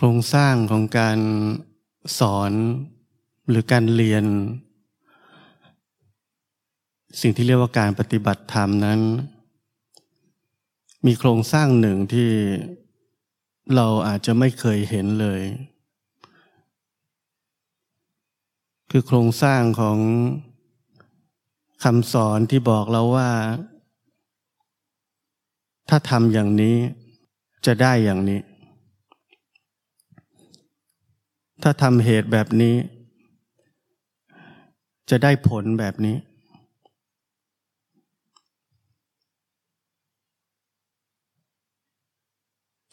โครงสร้างของการสอนหรือการเรียนสิ่งที่เรียกว่าการปฏิบัติธรรมนั้นมีโครงสร้างหนึ่งที่เราอาจจะไม่เคยเห็นเลยคือโครงสร้างของคำสอนที่บอกเราว่าถ้าทำอย่างนี้จะได้อย่างนี้ถ้าทำเหตุแบบนี้จะได้ผลแบบนี้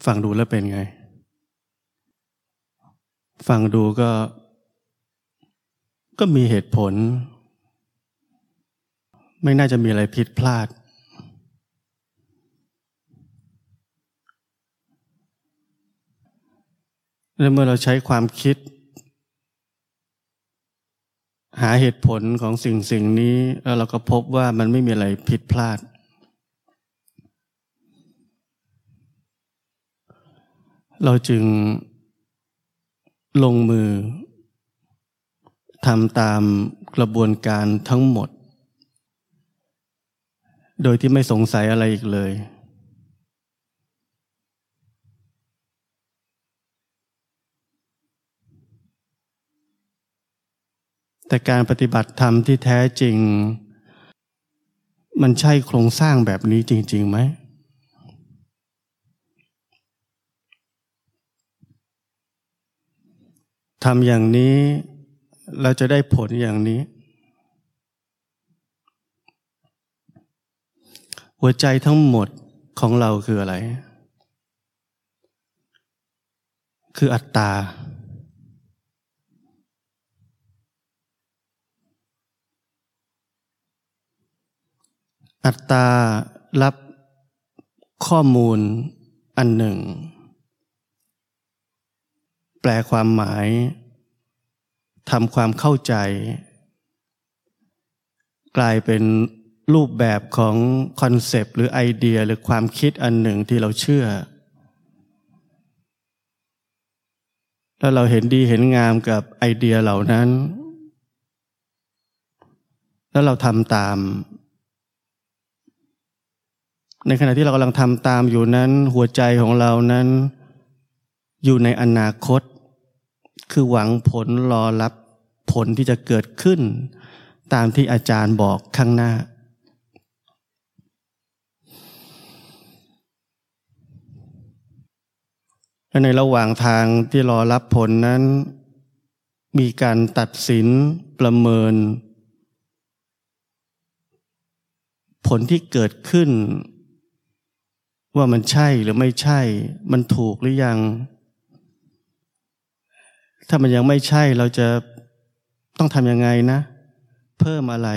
ฟังดูแล้วเป็นไงฟังดูก็มีเหตุผลไม่น่าจะมีอะไรผิดพลาดและเมื่อเราใช้ความคิดหาเหตุผลของสิ่งนี้แล้วเราก็พบว่ามันไม่มีอะไรผิดพลาดเราจึงลงมือทำตามกระบวนการทั้งหมดโดยที่ไม่สงสัยอะไรอีกเลยแต่การปฏิบัติธรรมที่แท้จริงมันใช่โครงสร้างแบบนี้จริงๆไหมทำอย่างนี้เราจะได้ผลอย่างนี้หัวใจทั้งหมดของเราคืออะไรคืออัตตาอัตตารับข้อมูลอันหนึ่งแปลความหมายทำความเข้าใจกลายเป็นรูปแบบของคอนเซปต์หรือไอเดียหรือความคิดอันหนึ่งที่เราเชื่อแล้วเราเห็นดีเห็นงามกับไอเดียเหล่านั้นแล้วเราทำตามในขณะที่เรากำลังทำตามอยู่นั้นหัวใจของเรานั้นอยู่ในอนาคตคือหวังผลรอรับผลที่จะเกิดขึ้นตามที่อาจารย์บอกข้างหน้าและในระหว่างทางที่รอรับผลนั้นมีการตัดสินประเมินผลที่เกิดขึ้นว่ามันใช่หรือไม่ใช่มันถูกหรือยังถ้ามันยังไม่ใช่เราจะต้องทำยังไงนะเพิ่มอะไร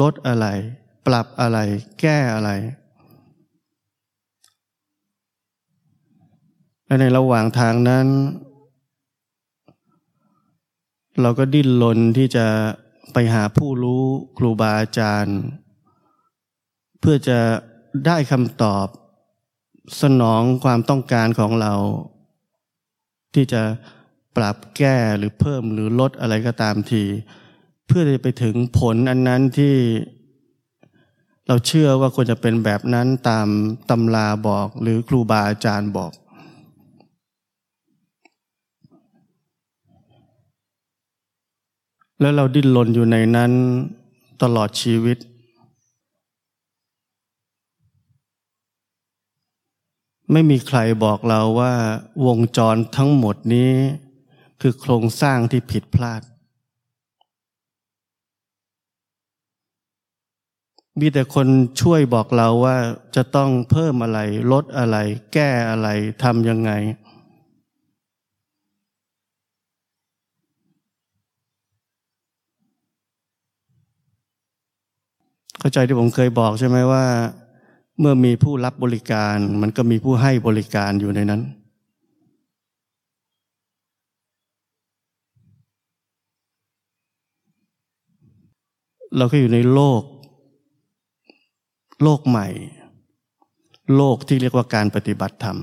ลดอะไรปรับอะไรแก้อะไรและในระหว่างทางนั้นเราก็ดิ้นรนที่จะไปหาผู้รู้ครูบาอาจารย์เพื่อจะได้คำตอบสนองความต้องการของเราที่จะปรับแก้หรือเพิ่มหรือลดอะไรก็ตามทีเพื่อจะไปถึงผลอันนั้นที่เราเชื่อว่าควรจะเป็นแบบนั้นตามตำราบอกหรือครูบาอาจารย์บอกแล้วเราดิ้นรนอยู่ในนั้นตลอดชีวิตไม่มีใครบอกเราว่าวงจรทั้งหมดนี้คือโครงสร้างที่ผิดพลาดมีแต่คนช่วยบอกเราว่าจะต้องเพิ่มอะไรลดอะไรแก้อะไรทำยังไงเข้าใจที่ผมเคยบอกใช่ไหมว่าเมื่อมีผู้รับบริการมันก็มีผู้ให้บริการอยู่ในนั้นเราก็อยู่ในโลกใหม่โลกที่เรียกว่าการปฏิบัติธรรม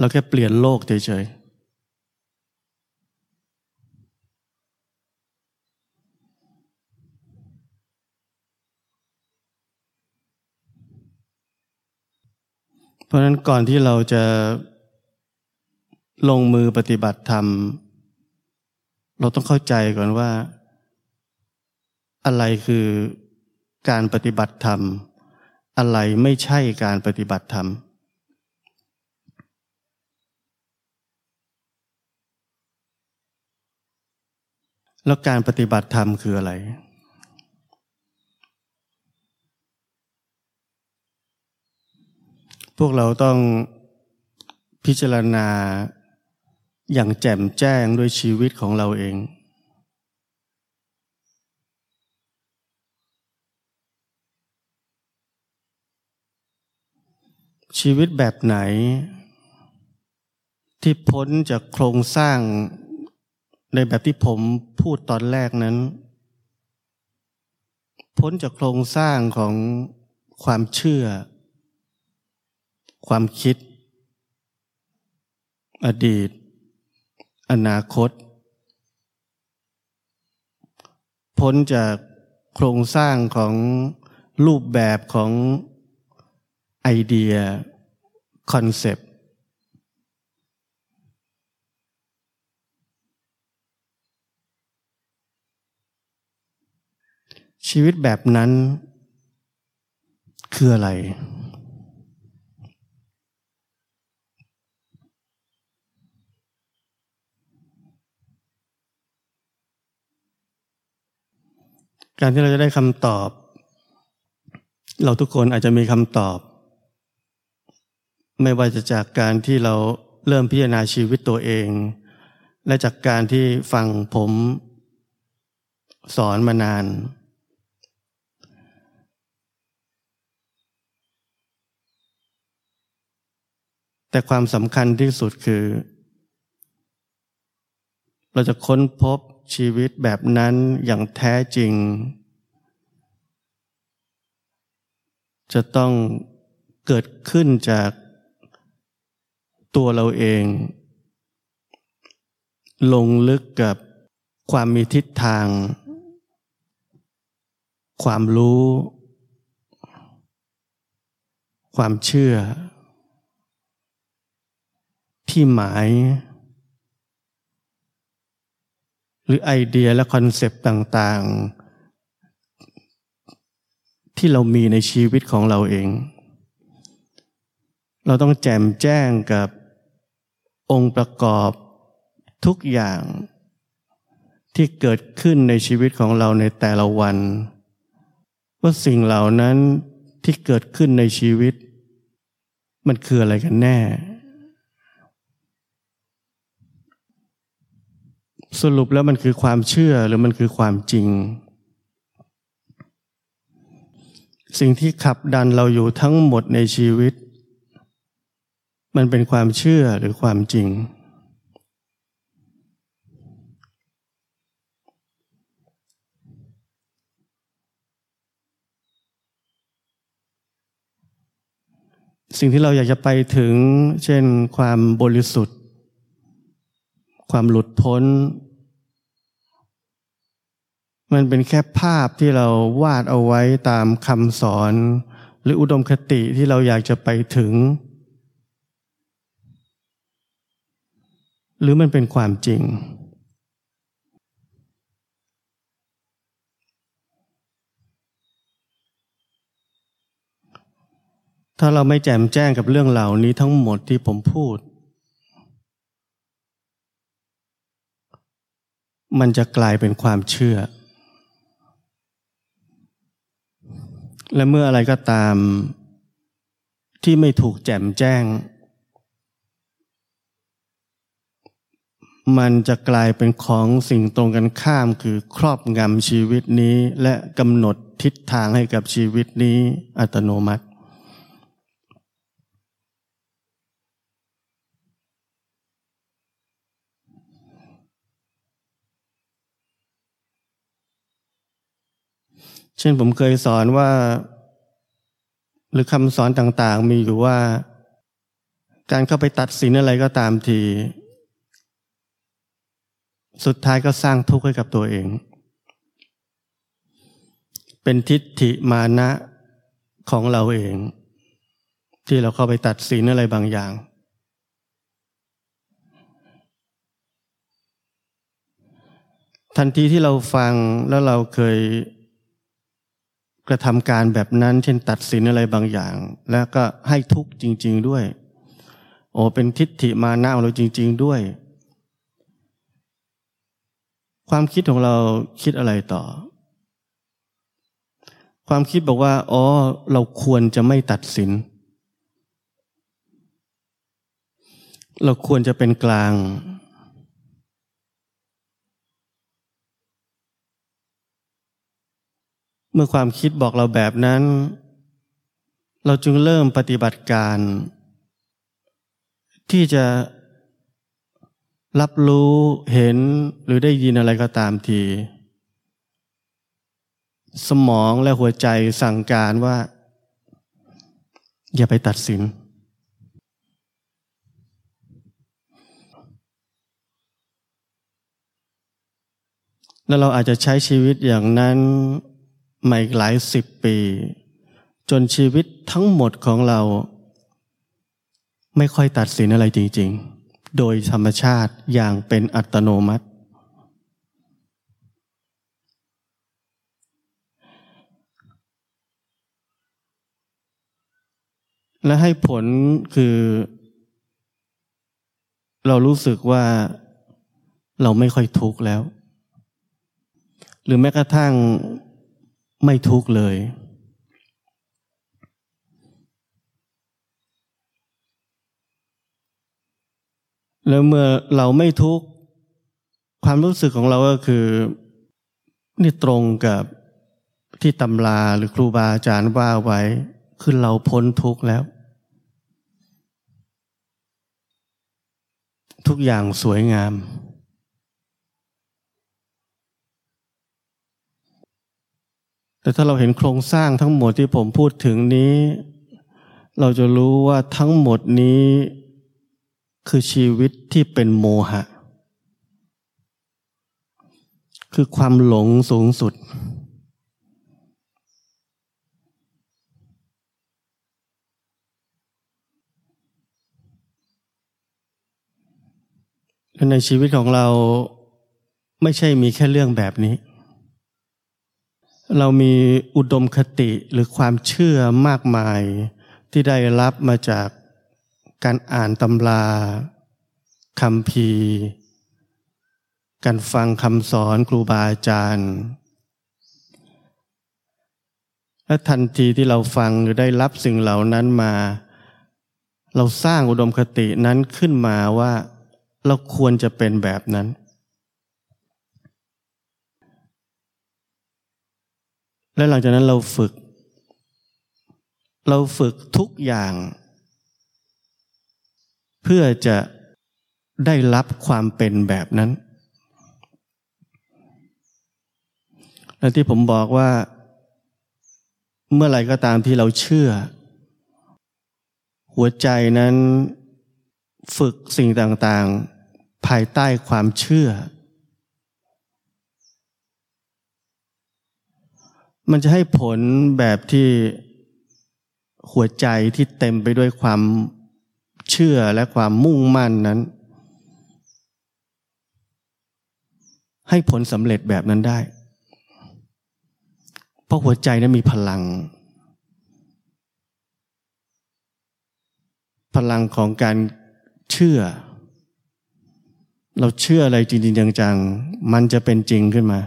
เราแค่เปลี่ยนโลกเฉยๆเพราะฉะนั้นก่อนที่เราจะลงมือปฏิบัติธรรมเราต้องเข้าใจก่อนว่าอะไรคือการปฏิบัติธรรมอะไรไม่ใช่การปฏิบัติธรรมแล้วการปฏิบัติธรรมคืออะไรพวกเราต้องพิจารณาอย่างแจ่มแจ้งด้วยชีวิตของเราเองชีวิตแบบไหนที่พ้นจากโครงสร้างในแบบที่ผมพูดตอนแรกนั้นพ้นจากโครงสร้างของความเชื่อความคิดอดีตอนาคตพ้นจากโครงสร้างของรูปแบบของไอเดียคอนเซปต์ชีวิตแบบนั้นคืออะไรการที่เราจะได้คำตอบเราทุกคนอาจจะมีคำตอบไม่ว่าจะจากการที่เราเริ่มพิจารณาชีวิตตัวเองและจากการที่ฟังผมสอนมานานแต่ความสำคัญที่สุดคือเราจะค้นพบชีวิตแบบนั้นอย่างแท้จริงจะต้องเกิดขึ้นจากตัวเราเองลงลึกกับความมีทิศทางความรู้ความเชื่อที่หมายหรือไอเดียและคอนเซปต์ต่างๆที่เรามีในชีวิตของเราเองเราต้องแจ่มแจ้งกับองค์ประกอบทุกอย่างที่เกิดขึ้นในชีวิตของเราในแต่ละวันว่าสิ่งเหล่านั้นที่เกิดขึ้นในชีวิตมันคืออะไรกันแน่สรุปแล้วมันคือความเชื่อหรือมันคือความจริงสิ่งที่ขับดันเราอยู่ทั้งหมดในชีวิตมันเป็นความเชื่อหรือความจริงสิ่งที่เราอยากจะไปถึงเช่นความบริสุทธิ์ความหลุดพ้นมันเป็นแค่ภาพที่เราวาดเอาไว้ตามคำสอนหรืออุดมคติที่เราอยากจะไปถึงหรือมันเป็นความจริงถ้าเราไม่แจ่มแจ้งกับเรื่องเหล่านี้ทั้งหมดที่ผมพูดมันจะกลายเป็นความเชื่อและเมื่ออะไรก็ตามที่ไม่ถูกแจ่มแจ้งมันจะกลายเป็นของสิ่งตรงกันข้ามคือครอบงำชีวิตนี้และกำหนดทิศทางให้กับชีวิตนี้อัตโนมัติเช่นผมเคยสอนว่าหรือคำสอนต่างๆมีอยู่ว่า การเข้าไปตัดสินอะไรก็ตามทีสุดท้ายก็สร้างทุกข์ให้กับตัวเองเป็นทิฏฐิมานะของเราเองที่เราเข้าไปตัดสินอะไรบางอย่างทันทีที่เราฟังแล้วเราเคยกระทำการแบบนั้นเช่นตัดสินอะไรบางอย่างแล้วก็ให้ทุกข์จริงๆด้วยโอ้เป็นทิฏฐิมานะของเราจริงๆด้วยความคิดของเราคิดอะไรต่อความคิดบอกว่าอ๋อเราควรจะไม่ตัดสินเราควรจะเป็นกลางเมื่อความคิดบอกเราแบบนั้นเราจึงเริ่มปฏิบัติการที่จะรับรู้เห็นหรือได้ยินอะไรก็ตามทีสมองและหัวใจสั่งการว่าอย่าไปตัดสินแล้วเราอาจจะใช้ชีวิตอย่างนั้นมาอีกหลายสิบปีจนชีวิตทั้งหมดของเราไม่ค่อยตัดสินอะไรจริงๆโดยธรรมชาติอย่างเป็นอัตโนมัติและให้ผลคือเรารู้สึกว่าเราไม่ค่อยทุกข์แล้วหรือแม้กระทั่งไม่ทุกข์เลยแล้วเมื่อเราไม่ทุกข์ความรู้สึกของเราก็คือนี่ตรงกับที่ตำราหรือครูบาอาจารย์ว่าไว้คือเราพ้นทุกข์แล้วทุกอย่างสวยงามแต่ถ้าเราเห็นโครงสร้างทั้งหมดที่ผมพูดถึงนี้เราจะรู้ว่าทั้งหมดนี้คือชีวิตที่เป็นโมหะคือความหลงสูงสุดในชีวิตของเราไม่ใช่มีแค่เรื่องแบบนี้เรามีอุดมคติหรือความเชื่อมากมายที่ได้รับมาจากการอ่านตำราคัมภีร์การฟังคำสอนครูบาอาจารย์และทันทีที่เราฟังหรือได้รับสิ่งเหล่านั้นมาเราสร้างอุดมคตินั้นขึ้นมาว่าเราควรจะเป็นแบบนั้นและหลังจากนั้นเราฝึกทุกอย่างเพื่อจะได้รับความเป็นแบบนั้นและที่ผมบอกว่าเมื่อไหร่ก็ตามที่เราเชื่อหัวใจนั้นฝึกสิ่งต่างๆภายใต้ความเชื่อมันจะให้ผลแบบที่หัวใจที่เต็มไปด้วยความเชื่อและความมุ่งมั่นนั้นให้ผลสำเร็จแบบนั้นได้เพราะหัวใจนั้นมีพลังของการเชื่อเราเชื่ออะไรจริงๆจังๆมันจะเป็นจริงขึ้นมา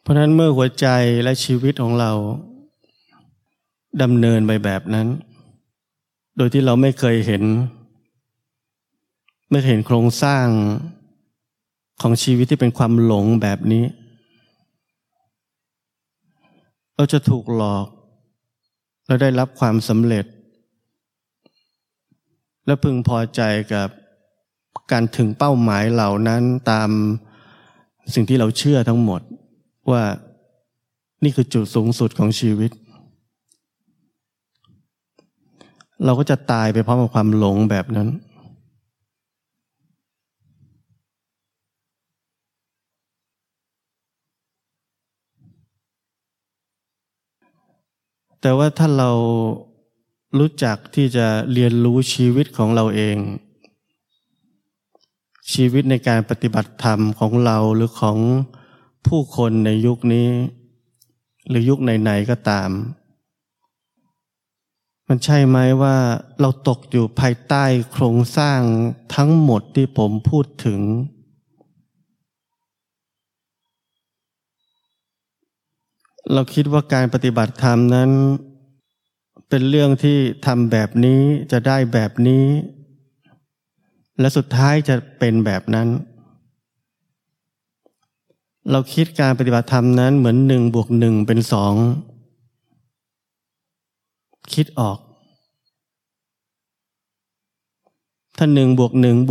เพราะนั้นเมื่อหัวใจและชีวิตของเราดำเนินไปแบบนั้นโดยที่เราไม่เคยเห็นโครงสร้างของชีวิตที่เป็นความหลงแบบนี้เราจะถูกหลอกและได้รับความสำเร็จและพึงพอใจกับการถึงเป้าหมายเหล่านั้นตาม สิ่งที่เราเชื่อทั้งหมดว่านี่คือจุดสูงสุดของชีวิตเราก็จะตายไปพร้อมกับความหลงแบบนั้นแต่ว่าถ้าเรารู้จักที่จะเรียนรู้ชีวิตของเราเองชีวิตในการปฏิบัติธรรมของเราหรือของผู้คนในยุคนี้หรือยุคไหนๆก็ตามมันใช่ไหมว่าเราตกอยู่ภายใต้โครงสร้างทั้งหมดที่ผมพูดถึงเราคิดว่าการปฏิบัติธรรมนั้นเป็นเรื่องที่ทำแบบนี้จะได้แบบนี้และสุดท้ายจะเป็นแบบนั้นเราคิดการปฏิบัติธรรมนั้นเหมือน1+1เป็น2คิดออกถ้า1+1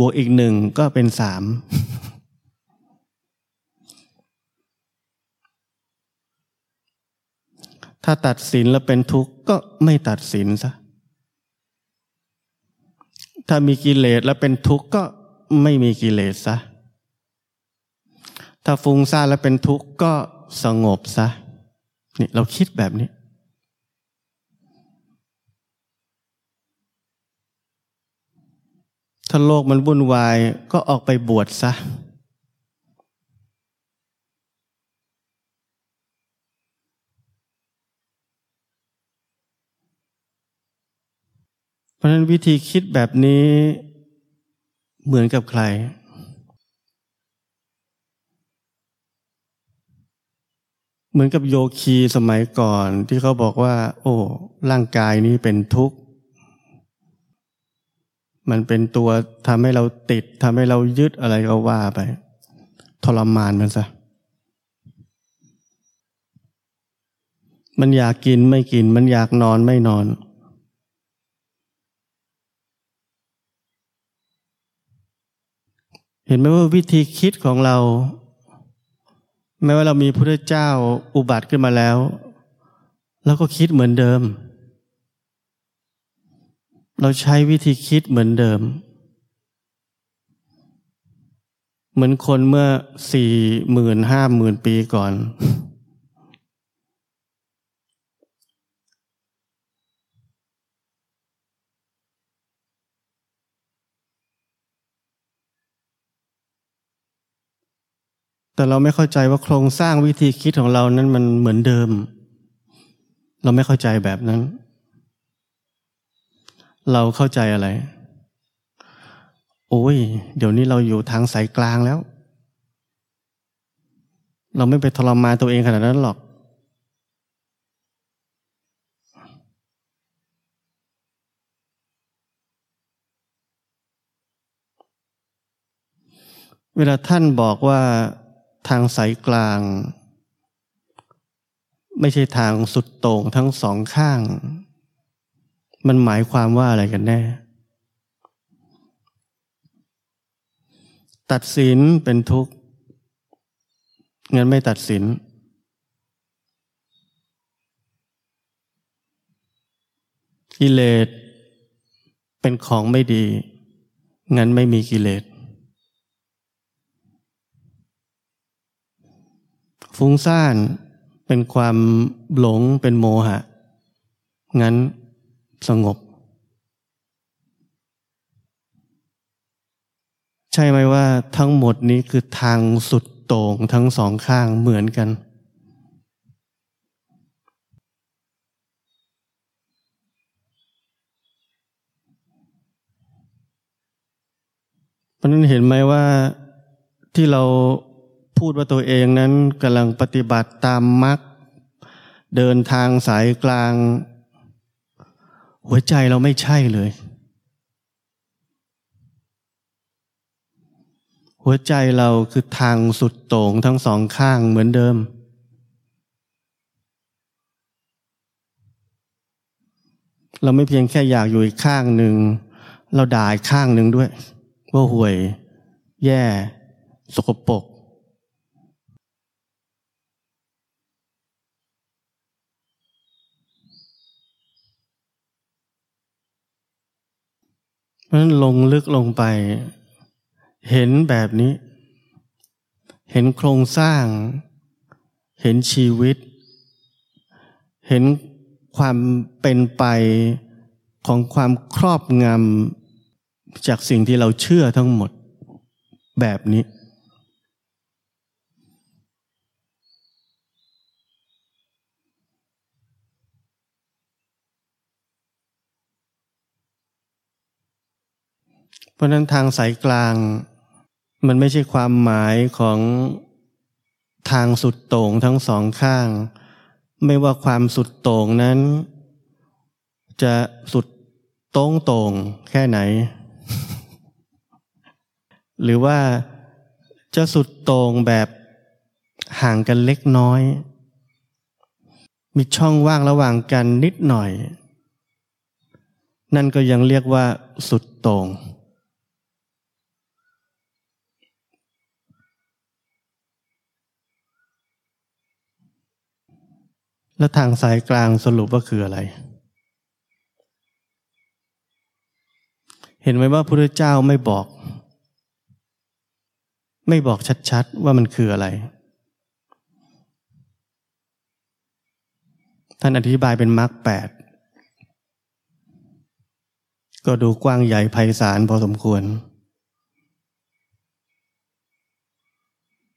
บวกอีก1ก็เป็น3 ถ้าตัดสินแล้วเป็นทุกข์ก็ไม่ตัดสินซะถ้ามีกิเลสแล้วเป็นทุกข์ก็ไม่มีกิเลสซะถ้าฟุ้งซ่านแล้วเป็นทุกข์ก็สงบซะนี่เราคิดแบบนี้ถ้าโลกมันวุ่นวายก็ออกไปบวชซะเพราะฉะนั้นวิธีคิดแบบนี้เหมือนกับใครเหมือนกับโยคีสมัยก่อนที่เขาบอกว่าโอ้ร่างกายนี้เป็นทุกข์มันเป็นตัวทำให้เราติดทำให้เรายึดอะไรก็ว่าไปทรมานมันซะมันอยากกินไม่กินมันอยากนอนไม่นอนเห็นไหมว่าวิธีคิดของเราแม้ว่าเรามีพระพุทธเจ้าอุบัติขึ้นมาแล้วเราก็คิดเหมือนเดิมเราใช้วิธีคิดเหมือนเดิมเหมือนคนเมื่อ 40,000-50,000 ปีก่อนแต่เราไม่เข้าใจว่าโครงสร้างวิธีคิดของเรานั้นมันเหมือนเดิมเราไม่เข้าใจแบบนั้นเราเข้าใจอะไรโอ้ยเดี๋ยวนี้เราอยู่ทางสายกลางแล้วเราไม่ไปทรมานตัวเองขนาดนั้นหรอกเวลาท่านบอกว่าทางสายกลางไม่ใช่ทางสุดโต่งทั้งสองข้างมันหมายความว่าอะไรกันแน่ตัดสินเป็นทุกข์งั้นไม่ตัดสินกิเลสเป็นของไม่ดีงั้นไม่มีกิเลสฟุ้งซ่านเป็นความหลงเป็นโมหะงั้นสงบใช่ไหมว่าทั้งหมดนี้คือทางสุดโต่งทั้งสองข้างเหมือนกันเพราะนั้นเห็นไหมว่าที่เราพูดว่าตัวเองนั้นกำลังปฏิบัติตามมรรคเดินทางสายกลางหัวใจเราไม่ใช่เลยหัวใจเราคือทางสุดโต่งทั้งสองข้างเหมือนเดิมเราไม่เพียงแค่อยากอยู่อีกข้างหนึ่งเราด่าอีกข้างหนึ่งด้วยว่าห่วยแย่สกปรก เพราะฉะนั้นลงลึกลงไปเห็นแบบนี้เห็นโครงสร้างเห็นชีวิตเห็นความเป็นไปของความครอบงำจากสิ่งที่เราเชื่อทั้งหมดแบบนี้เพราะนั้นทางสายกลางมันไม่ใช่ความหมายของทางสุดโต่งทั้งสองข้างไม่ว่าความสุดโต่งนั้นจะสุดโต้งโต่งแค่ไหน หรือว่าจะสุดโต่งแบบห่างกันเล็กน้อยมีช่องว่างระหว่างกันนิดหน่อยนั่นก็ยังเรียกว่าสุดโต่งแล้วทางสายกลางสรุปว่าคืออะไรเห็นไหมว่าพระพุทธเจ้าไม่บอกชัดๆว่ามันคืออะไรท่านอธิบายเป็นมรรค8ก็ดูกว้างใหญ่ไพศาลพอสมควร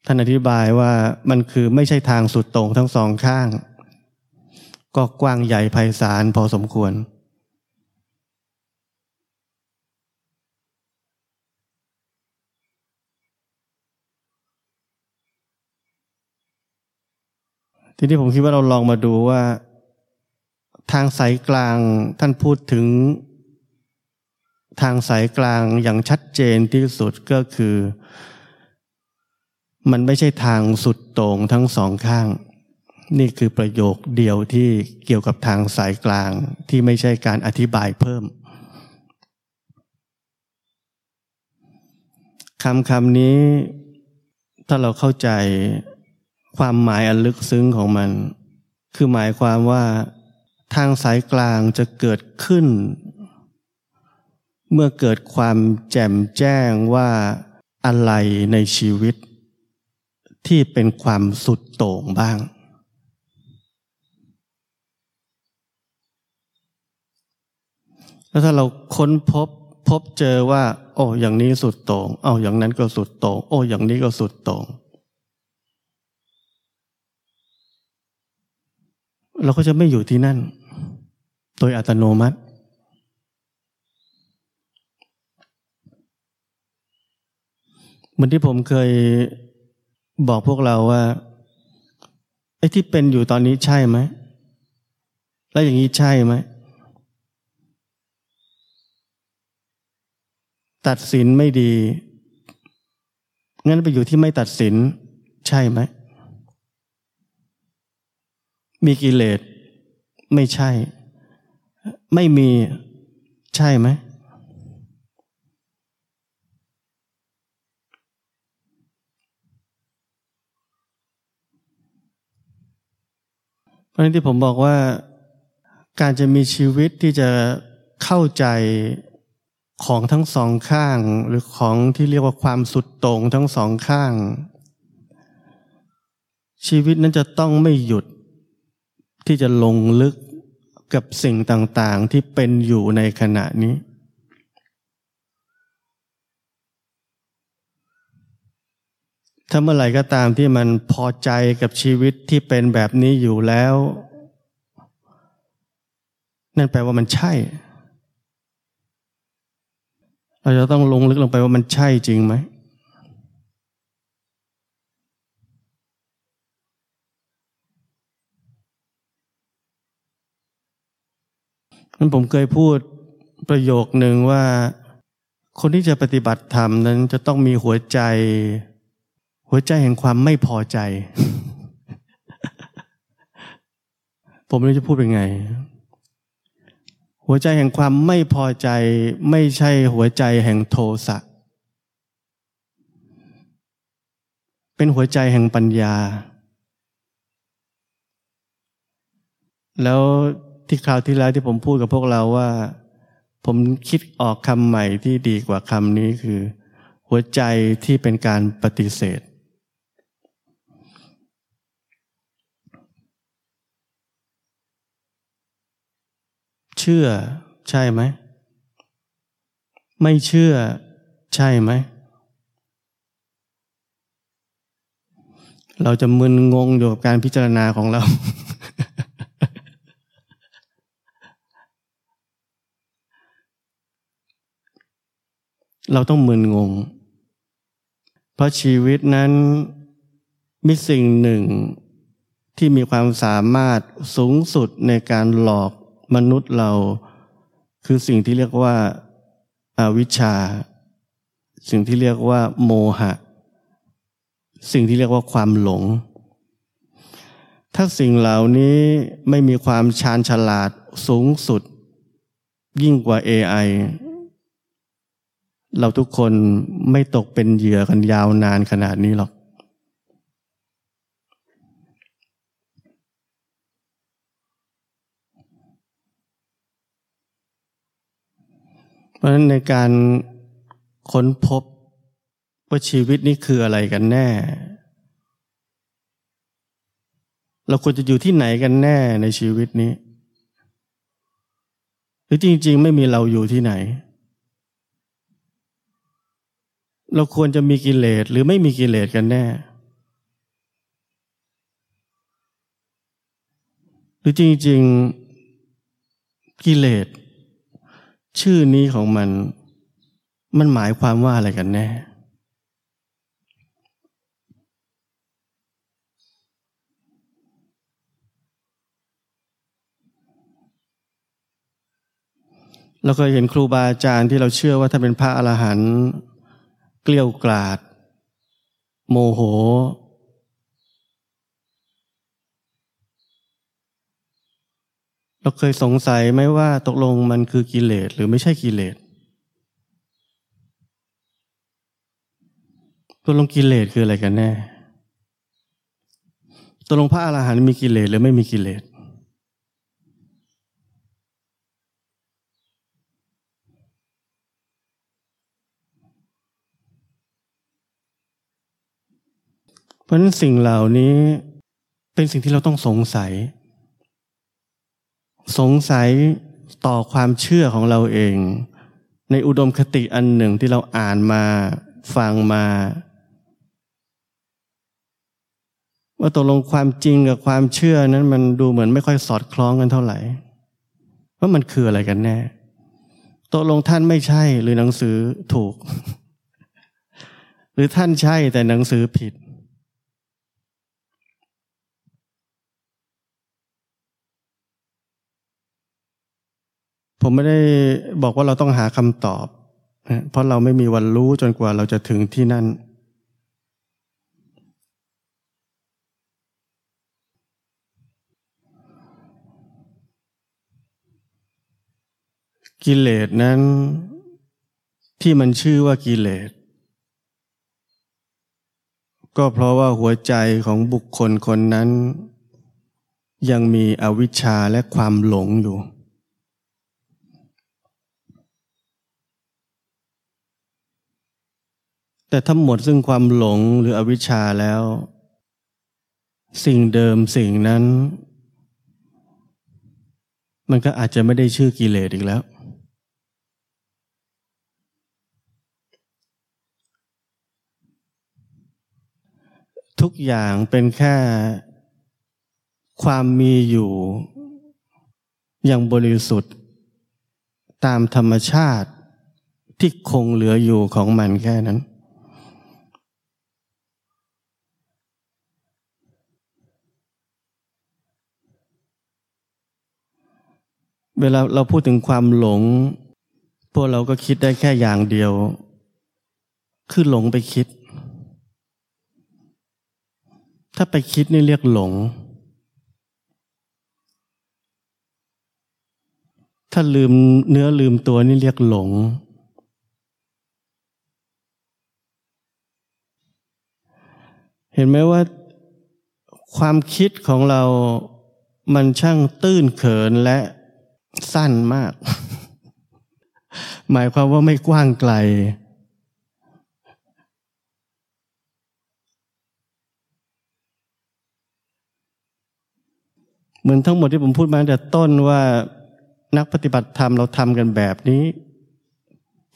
ท่านอธิบายว่ามันคือไม่ใช่ทางสุดโต่งทั้งสองข้างก็กว้างใหญ่ไพศาลพอสมควรทีนี้ผมคิดว่าเราลองมาดูว่าทางสายกลางท่านพูดถึงทางสายกลางอย่างชัดเจนที่สุดก็คือมันไม่ใช่ทางสุดโต่งทั้งสองข้างนี่คือประโยคเดียวที่เกี่ยวกับทางสายกลางที่ไม่ใช่การอธิบายเพิ่มคำนี้ถ้าเราเข้าใจความหมายอันลึกซึ้งของมันคือหมายความว่าทางสายกลางจะเกิดขึ้นเมื่อเกิดความแจ่มแจ้งว่าอะไรในชีวิตที่เป็นความสุดโต่งบ้างแล้วถ้าเราค้นพบเจอว่าโอ้อย่างนี้สุดโต่งเอ้าอย่างนั้นก็สุดโต่งโอ้อย่างนี้ก็สุดโต่งเราก็จะไม่อยู่ที่นั่นโดยอัตโนมัติเหมือนที่ผมเคยบอกพวกเราว่าไอ้ที่เป็นอยู่ตอนนี้ใช่ไหมแล้วอย่างนี้ใช่ไหมตัดสินไม่ดีงั้นไปอยู่ที่ไม่ตัดสินใช่ไหมมีกิเลสไม่ใช่ไม่มีใช่ไหมเพราะฉะนั้นที่ผมบอกว่าการจะมีชีวิตที่จะเข้าใจของทั้งสองข้างหรือของที่เรียกว่าความสุดโต่งทั้งสองข้างชีวิตนั้นจะต้องไม่หยุดที่จะลงลึกกับสิ่งต่างๆที่เป็นอยู่ในขณะนี้ถ้าเมื่อไหร่ก็ตามที่มันพอใจกับชีวิตที่เป็นแบบนี้อยู่แล้วนั่นแปลว่ามันใช่เราจะต้องลงลึกลงไปว่ามันใช่จริงไหมนั้นผมเคยพูดประโยคหนึ่งว่าคนที่จะปฏิบัติธรรมนั้นจะต้องมีหัวใจแห่งความไม่พอใจ ผมไม่รู้จะพูดเป็นไงหัวใจแห่งความไม่พอใจไม่ใช่หัวใจแห่งโทสะเป็นหัวใจแห่งปัญญาแล้วที่คราวที่แล้วที่ผมพูดกับพวกเราว่า ผมคิดออกคำใหม่ที่ดีกว่าคำนี้คือหัวใจที่เป็นการปฏิเสธเชื่อใช่ไหมไม่เชื่อใช่ไหมเราจะมึนงงอยู่กับการพิจารณาของเรา เราต้องมึนงงเพราะชีวิตนั้นมีสิ่งหนึ่งที่มีความสามารถสูงสุดในการหลอกมนุษย์เราคือสิ่งที่เรียกว่าอวิชชาสิ่งที่เรียกว่าโมหะสิ่งที่เรียกว่าความหลงถ้าสิ่งเหล่านี้ไม่มีความชาญฉลาดสูงสุดยิ่งกว่า AI เราทุกคนไม่ตกเป็นเหยื่อกันยาวนานขนาดนี้หรอกเพราะฉะนั้นในการค้นพบว่าชีวิตนี้คืออะไรกันแน่เราควรจะอยู่ที่ไหนกันแน่ในชีวิตนี้หรือจริงๆไม่มีเราอยู่ที่ไหนเราควรจะมีกิเลสหรือไม่มีกิเลสกันแน่หรือจริงๆกิเลสชื่อนี้ของมันหมายความว่าอะไรกันแน่เราเคยเห็นครูบาอาจารย์ที่เราเชื่อว่าถ้าเป็นพระอรหันต์เกลี้ยกล่อมโมโหเราเคยสงสัยไหมว่าตกลงมันคือกิเลสหรือไม่ใช่กิเลสตกลงกิเลสคืออะไรกันแน่ตกลงพระอรหันต์มีกิเลสหรือไม่มีกิเลสเพราะฉะนั้นสิ่งเหล่านี้เป็นสิ่งที่เราต้องสงสัยต่อความเชื่อของเราเองในอุดมคติอันหนึ่งที่เราอ่านมาฟังมาว่าตกลงความจริงกับความเชื่อนั้นมันดูเหมือนไม่ค่อยสอดคล้องกันเท่าไหร่ว่ามันคืออะไรกันแน่ตกลงท่านไม่ใช่หรือหนังสือถูก หรือท่านใช่แต่หนังสือผิดผมไม่ได้บอกว่าเราต้องหาคำตอบเพราะเราไม่มีวันรู้จนกว่าเราจะถึงที่นั่นกิเลสนั้นที่มันชื่อว่ากิเลสก็เพราะว่าหัวใจของบุคคลคนนั้นยังมีอวิชชาและความหลงอยู่แต่ถ้าหมดซึ่งความหลงหรืออวิชชาแล้วสิ่งเดิมสิ่งนั้นมันก็อาจจะไม่ได้ชื่อกิเลสอีกแล้วทุกอย่างเป็นแค่ความมีอยู่อย่างบริสุทธิ์ตามธรรมชาติที่คงเหลืออยู่ของมันแค่นั้นเวลาเราพูดถึงความหลงพวกเราก็คิดได้แค่อย่างเดียวคือหลงไปคิดถ้าไปคิดนี่เรียกหลงถ้าลืมเนื้อลืมตัวนี่เรียกหลงเห็นไหมว่าความคิดของเรามันช่างตื้นเขินและสั้นมาก หมายความว่าไม่กว้างไกลเหมือนทั้งหมดที่ผมพูดมาตั้งแต่ต้นว่านักปฏิบัติธรรมเราทำกันแบบนี้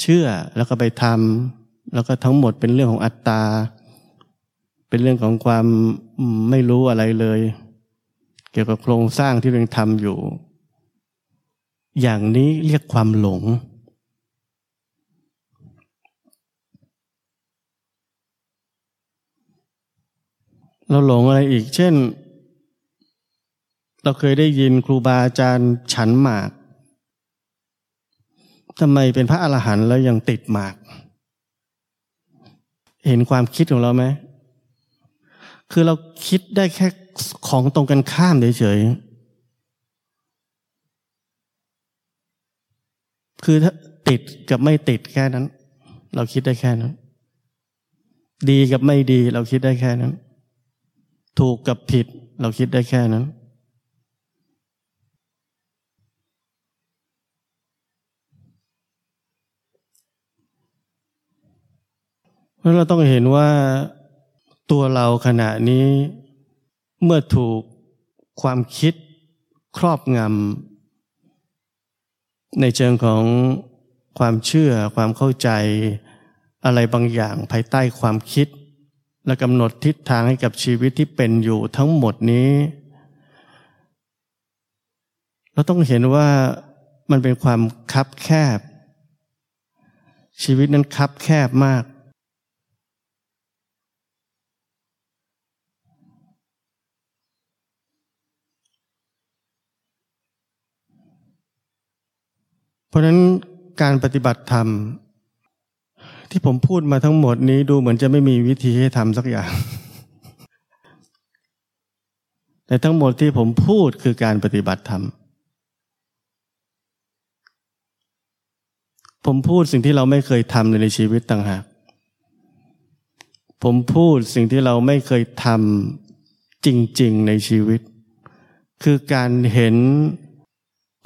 เชื่อแล้วก็ไปทำแล้วก็ทั้งหมดเป็นเรื่องของอัตตาเป็นเรื่องของความไม่รู้อะไรเลยเกี่ยวกับโครงสร้างที่เราทำอยู่อย่างนี้เรียกความหลงเราหลงอะไรอีกเช่นเราเคยได้ยินครูบาอาจารย์ฉันหมากทำไมเป็นพระอรหันต์แล้วยังติดหมากเห็นความคิดของเราไหมคือเราคิดได้แค่ของตรงกันข้ามเฉยๆคือถ้าติดกับไม่ติดแค่นั้นเราคิดได้แค่นั้นดีกับไม่ดีเราคิดได้แค่นั้นถูกกับผิดเราคิดได้แค่นั้นแล้วเราต้องเห็นว่าตัวเราขณะนี้เมื่อถูกความคิดครอบงำในเชิงของความเชื่อความเข้าใจอะไรบางอย่างภายใต้ความคิดและกำหนดทิศทางให้กับชีวิตที่เป็นอยู่ทั้งหมดนี้เราต้องเห็นว่ามันเป็นความคับแคบชีวิตนั้นคับแคบมากเพราะนั้นการปฏิบัติธรรมที่ผมพูดมาทั้งหมดนี้ดูเหมือนจะไม่มีวิธีให้ทำสักอย่างแต่ทั้งหมดที่ผมพูดคือการปฏิบัติธรรมผมพูดสิ่งที่เราไม่เคยทำในชีวิตต่างหากผมพูดสิ่งที่เราไม่เคยทำจริงๆในชีวิตคือการเห็น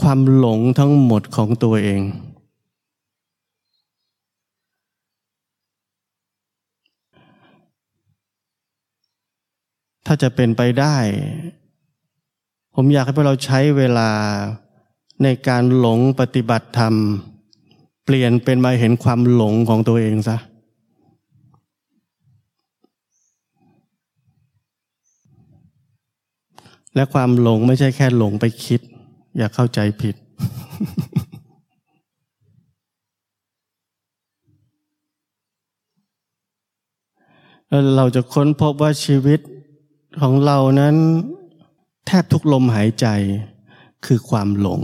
ความหลงทั้งหมดของตัวเองถ้าจะเป็นไปได้ผมอยากให้พวกเราใช้เวลาในการหลงปฏิบัติธรรมเปลี่ยนเป็นมาเห็นความหลงของตัวเองซะและความหลงไม่ใช่แค่หลงไปคิดอย่าเข้าใจผิด เราจะค้นพบว่าชีวิตของเรานั้นแทบทุกลมหายใจคือความหลง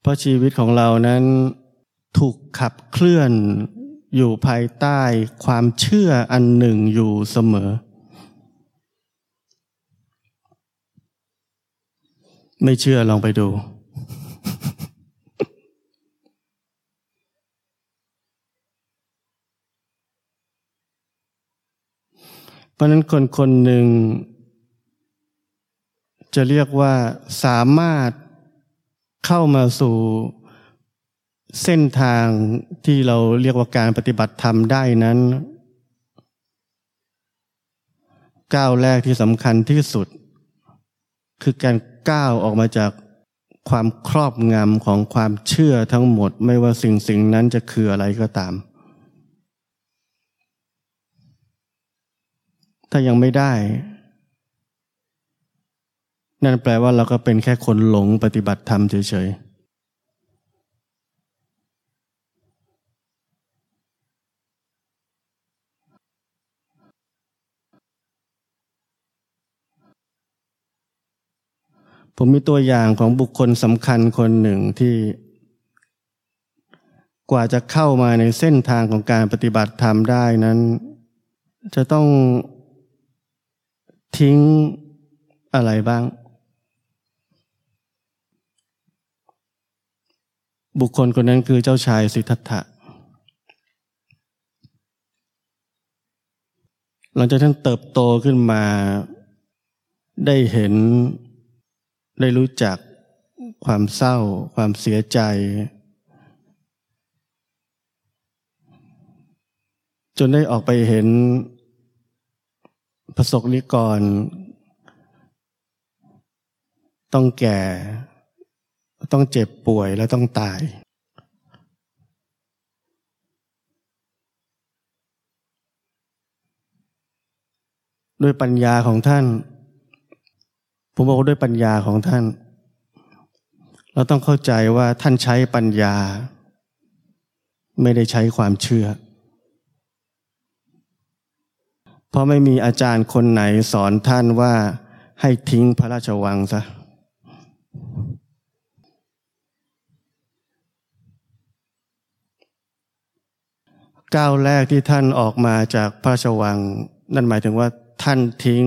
เพราะชีวิตของเรานั้นถูกขับเคลื่อนอยู่ภายใต้ความเชื่ออันหนึ่งอยู่เสมอไม่เชื่อลองไปดูเพราะนั้นคนคนหนึ่งจะเรียกว่าสามารถเข้ามาสู่เส้นทางที่เราเรียกว่าการปฏิบัติธรรมได้นั้นก้าวแรกที่สำคัญที่สุดคือการก้าวออกมาจากความครอบงำของความเชื่อทั้งหมดไม่ว่าสิ่งนั้นจะคืออะไรก็ตามถ้ายังไม่ได้นั่นแปลว่าเราก็เป็นแค่คนหลงปฏิบัติธรรมเฉยผมมีตัวอย่างของบุคคลสำคัญคนหนึ่งที่กว่าจะเข้ามาในเส้นทางของการปฏิบัติธรรมได้นั้นจะต้องทิ้งอะไรบ้างบุคคลคนนั้นคือเจ้าชายสิทธัตถะหลังจากท่านเติบโตขึ้นมาได้เห็น ได้รู้จักความเศร้าความเสียใจจนได้ออกไปเห็นประสบนิกรต้องแก่ต้องเจ็บป่วยและต้องตายด้วยปัญญาของท่านผมบอกว่าด้วยปัญญาของท่านเราต้องเข้าใจว่าท่านใช้ปัญญาไม่ได้ใช้ความเชื่อเพราะไม่มีอาจารย์คนไหนสอนท่านว่าให้ทิ้งพระราชวังซะก้าวแรกที่ท่านออกมาจากพระราชวังนั่นหมายถึงว่าท่านทิ้ง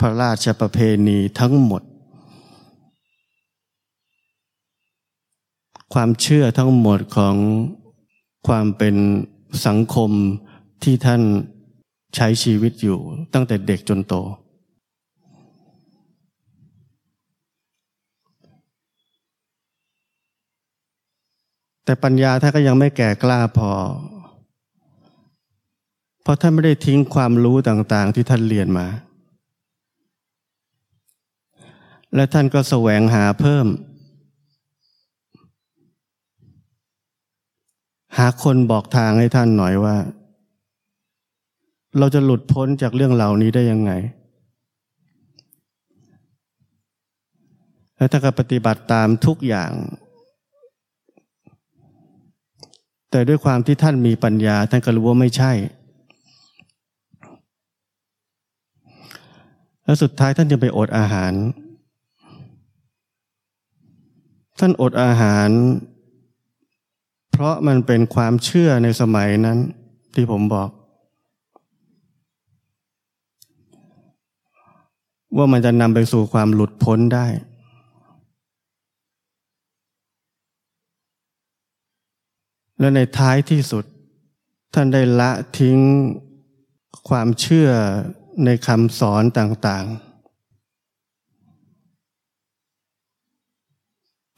พระราชประเพณีทั้งหมดความเชื่อทั้งหมดของความเป็นสังคมที่ท่านใช้ชีวิตอยู่ตั้งแต่เด็กจนโตแต่ปัญญาท่านก็ยังไม่แก่กล้าพอเพราะท่านไม่ได้ทิ้งความรู้ต่างๆที่ท่านเรียนมาและท่านก็แสวงหาเพิ่มหาคนบอกทางให้ท่านหน่อยว่าเราจะหลุดพ้นจากเรื่องเหล่านี้ได้ยังไงและท่านก็ปฏิบัติตามทุกอย่างแต่ด้วยความที่ท่านมีปัญญาท่านก็รู้ว่าไม่ใช่และสุดท้ายท่านจึงไปอดอาหารท่านอดอาหารเพราะมันเป็นความเชื่อในสมัยนั้นที่ผมบอกว่ามันจะนำไปสู่ความหลุดพ้นได้และในท้ายที่สุดท่านได้ละทิ้งความเชื่อในคำสอนต่างๆ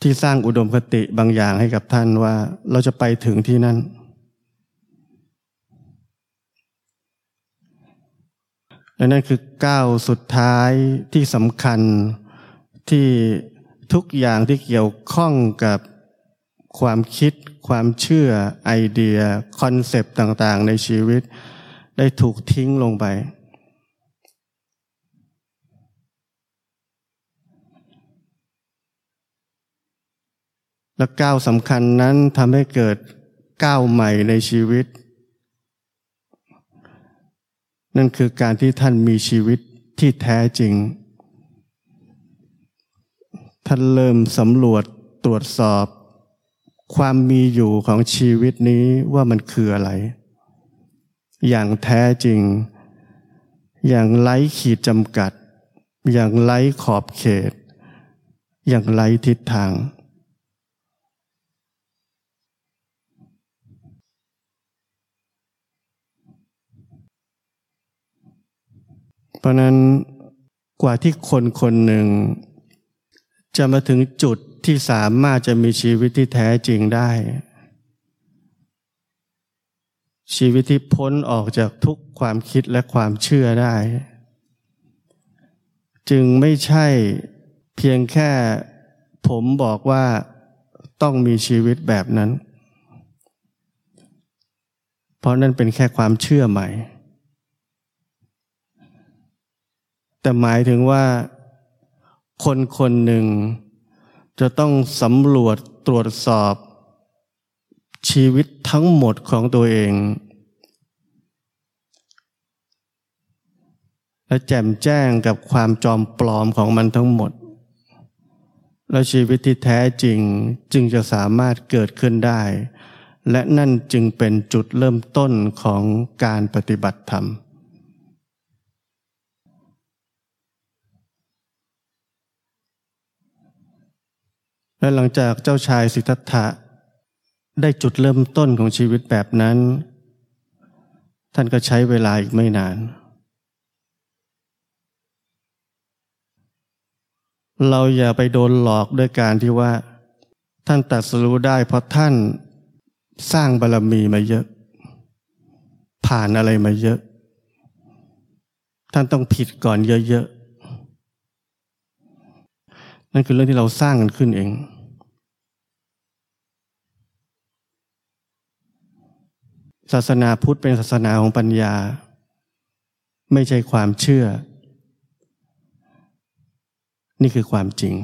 ที่สร้างอุดมคติบางอย่างให้กับท่านว่าเราจะไปถึงที่นั่นและนั่นคือก้าวสุดท้ายที่สำคัญที่ทุกอย่างที่เกี่ยวข้องกับความคิดความเชื่อไอเดียคอนเซปต์ต่างๆในชีวิตได้ถูกทิ้งลงไปและก้าวสำคัญนั้นทำให้เกิดก้าวใหม่ในชีวิตนั่นคือการที่ท่านมีชีวิตที่แท้จริงท่านเริ่มสำรวจตรวจสอบความมีอยู่ของชีวิตนี้ว่ามันคืออะไรอย่างแท้จริงอย่างไร้ขีดจำกัดอย่างไร้ขอบเขตอย่างไร้ทิศทางเพราะนั้นกว่าที่คนคนหนึ่งจะมาถึงจุดที่สามารถจะมีชีวิตที่แท้จริงได้ชีวิตที่พ้นออกจากทุกความคิดและความเชื่อได้จึงไม่ใช่เพียงแค่ผมบอกว่าต้องมีชีวิตแบบนั้นเพราะนั่นเป็นแค่ความเชื่อใหม่แต่หมายถึงว่าคนคนหนึ่งจะต้องสำรวจตรวจสอบชีวิตทั้งหมดของตัวเองและแจ่มแจ้งกับความจอมปลอมของมันทั้งหมดและชีวิตที่แท้จริงจึงจะสามารถเกิดขึ้นได้และนั่นจึงเป็นจุดเริ่มต้นของการปฏิบัติธรรมและหลังจากเจ้าชายสิทธัตถะได้จุดเริ่มต้นของชีวิตแบบนั้นท่านก็ใช้เวลาอีกไม่นาน เราอย่าไปโดนหลอกด้วยการที่ว่าท่านตรัสรู้ได้เพราะท่านสร้างบารมีมาเยอะผ่านอะไรมาเยอะท่านต้องผิดก่อนเยอะๆนั่นคือเรื่องที่เราสร้างกันขึ้นเองศาสนาพุทธเป็นศาสนาของปัญญาไม่ใช่ความเชื่อนี่คือความจริง